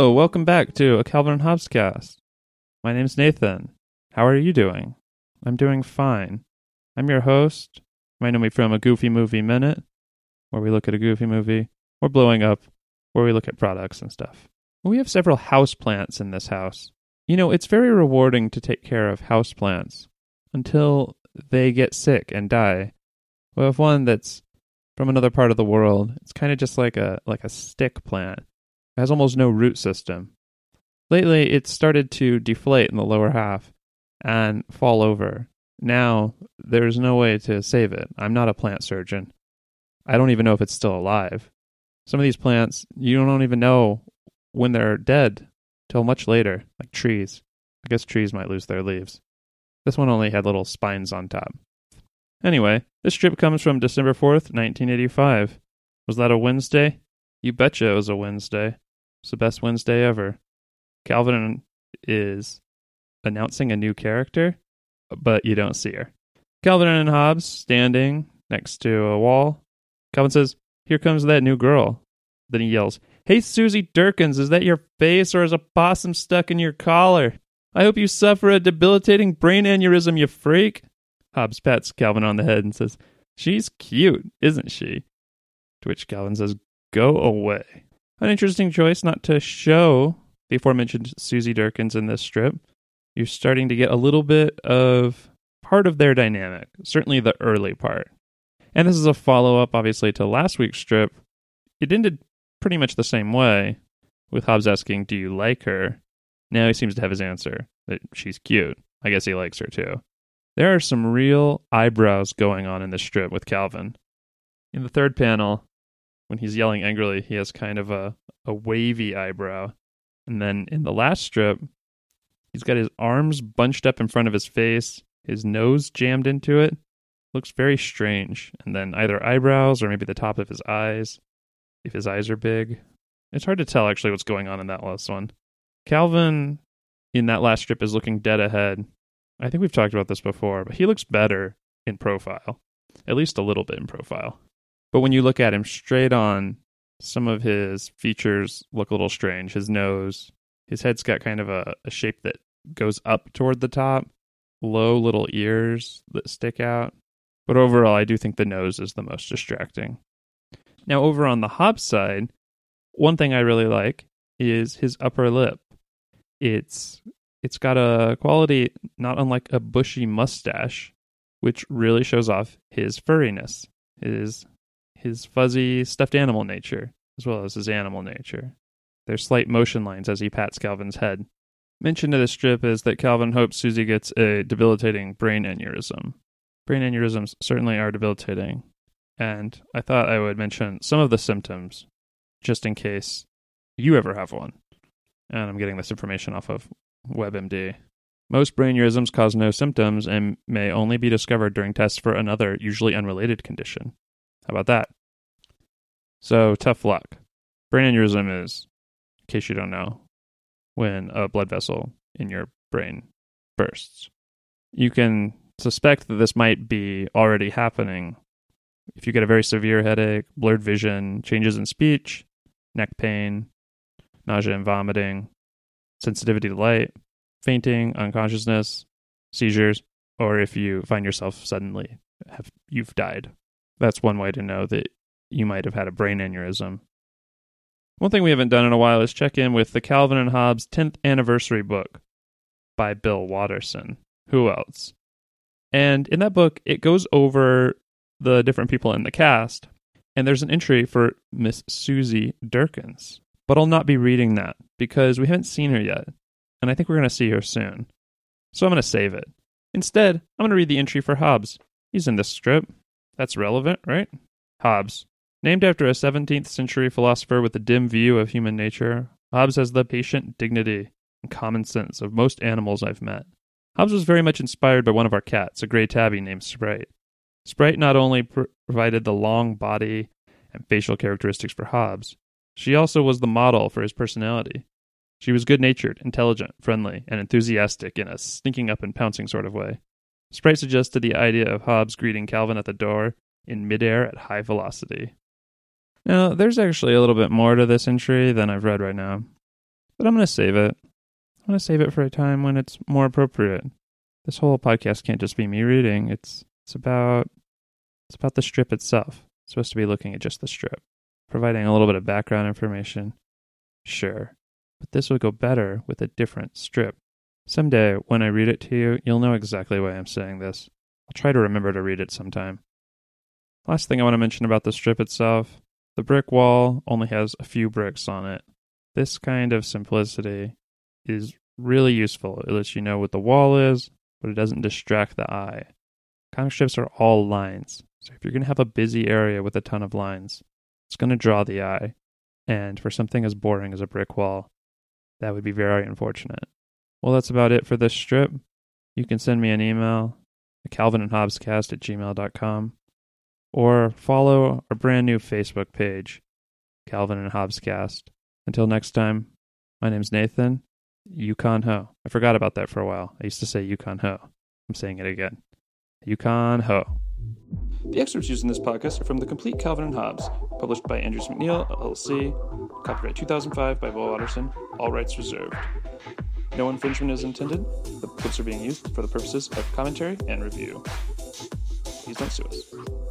Hello, welcome back to A Calvin and Hobbes Cast. My name's Nathan. How are you doing? I'm doing fine. I'm your host. You might know me from A Goofy Movie Minute, where we look at a goofy movie, or Blowing Up, where we look at products and stuff. We have several houseplants in this house. You know, it's very rewarding to take care of houseplants until they get sick and die. We have one that's from another part of the world. It's kind of just like a stick plant. It has almost no root system. Lately, it started to deflate in the lower half and fall over. Now, there's no way to save it. I'm not a plant surgeon. I don't even know if it's still alive. Some of these plants, you don't even know when they're dead till much later, like trees. I guess trees might lose their leaves. This one only had little spines on top. Anyway, this strip comes from December 4th, 1985. Was that a Wednesday? You betcha it was a Wednesday. It's the best Wednesday ever. Calvin is announcing a new character, but you don't see her. Calvin and Hobbes standing next to a wall. Calvin says, "Here comes that new girl." Then he yells, "Hey, Susie Derkins, is that your face or is a possum stuck in your collar? I hope you suffer a debilitating brain aneurysm, you freak." Hobbes pats Calvin on the head and says, "She's cute, isn't she?" To which Calvin says, "Go away." An interesting choice not to show the aforementioned Susie Derkins in this strip. You're starting to get a little bit of part of their dynamic, certainly the early part. And this is a follow-up, obviously, to last week's strip. It ended pretty much the same way, with Hobbes asking, "Do you like her?" Now he seems to have his answer, that she's cute. I guess he likes her too. There are some real eyebrows going on in this strip with Calvin. In the third panel, when he's yelling angrily, he has kind of a wavy eyebrow. And then in the last strip, he's got his arms bunched up in front of his face, his nose jammed into it. Looks very strange. And then either eyebrows or maybe the top of his eyes, if his eyes are big. It's hard to tell actually what's going on in that last one. Calvin in that last strip is looking dead ahead. I think we've talked about this before, but he looks better in profile. At least a little bit in profile. But when you look at him straight on, some of his features look a little strange. His nose, his head's got kind of a shape that goes up toward the top, low little ears that stick out. But overall, I do think the nose is the most distracting. Now, over on the Hobbes side, one thing I really like is his upper lip. It's got a quality not unlike a bushy mustache, which really shows off his furriness, his fuzzy stuffed animal nature, as well as his animal nature. There's slight motion lines as he pats Calvin's head. Mentioned in this strip is that Calvin hopes Susie gets a debilitating brain aneurysm. Brain aneurysms certainly are debilitating, and I thought I would mention some of the symptoms, just in case you ever have one. And I'm getting this information off of WebMD. Most brain aneurysms cause no symptoms and may only be discovered during tests for another, usually unrelated condition. How about that? So, tough luck. Brain aneurysm is, in case you don't know, when a blood vessel in your brain bursts. You can suspect that this might be already happening if you get a very severe headache, blurred vision, changes in speech, neck pain, nausea and vomiting, sensitivity to light, fainting, unconsciousness, seizures, or if you find yourself suddenly you've died. That's one way to know that you might have had a brain aneurysm. One thing we haven't done in a while is check in with the Calvin and Hobbes 10th Anniversary book by Bill Watterson. Who else? And in that book, it goes over the different people in the cast, and there's an entry for Miss Susie Derkins. But I'll not be reading that because we haven't seen her yet, and I think we're going to see her soon. So I'm going to save it. Instead, I'm going to read the entry for Hobbes. He's in this strip. That's relevant, right? Hobbes. Named after a 17th century philosopher with a dim view of human nature, Hobbes has the patient dignity and common sense of most animals I've met. Hobbes was very much inspired by one of our cats, a gray tabby named Sprite. Sprite not only provided the long body and facial characteristics for Hobbes, she also was the model for his personality. She was good-natured, intelligent, friendly, and enthusiastic in a stinking up and pouncing sort of way. Sprite suggested the idea of Hobbes greeting Calvin at the door in midair at high velocity. Now, there's actually a little bit more to this entry than I've read right now. But I'm going to save it. I'm going to save it for a time when it's more appropriate. This whole podcast can't just be me reading. It's about the strip itself. It's supposed to be looking at just the strip, providing a little bit of background information. Sure. But this would go better with a different strip. Someday, when I read it to you, you'll know exactly why I'm saying this. I'll try to remember to read it sometime. Last thing I want to mention about the strip itself, the brick wall only has a few bricks on it. This kind of simplicity is really useful. It lets you know what the wall is, but it doesn't distract the eye. Comic strips are all lines. So if you're going to have a busy area with a ton of lines, it's going to draw the eye. And for something as boring as a brick wall, that would be very unfortunate. Well, that's about it for this strip. You can send me an email, calvinandhobbescast@gmail.com, or follow our brand new Facebook page, Calvin and Hobbes Cast. Until next time, my name's Nathan, Yukon Ho. I forgot about that for a while. I used to say Yukon Ho. I'm saying it again. Yukon Ho. The excerpts used in this podcast are from The Complete Calvin and Hobbes, published by Andrews McMeel, LLC. Copyright 2005 by Bill Watterson. All rights reserved. No infringement is intended. The clips are being used for the purposes of commentary and review. Please don't sue us.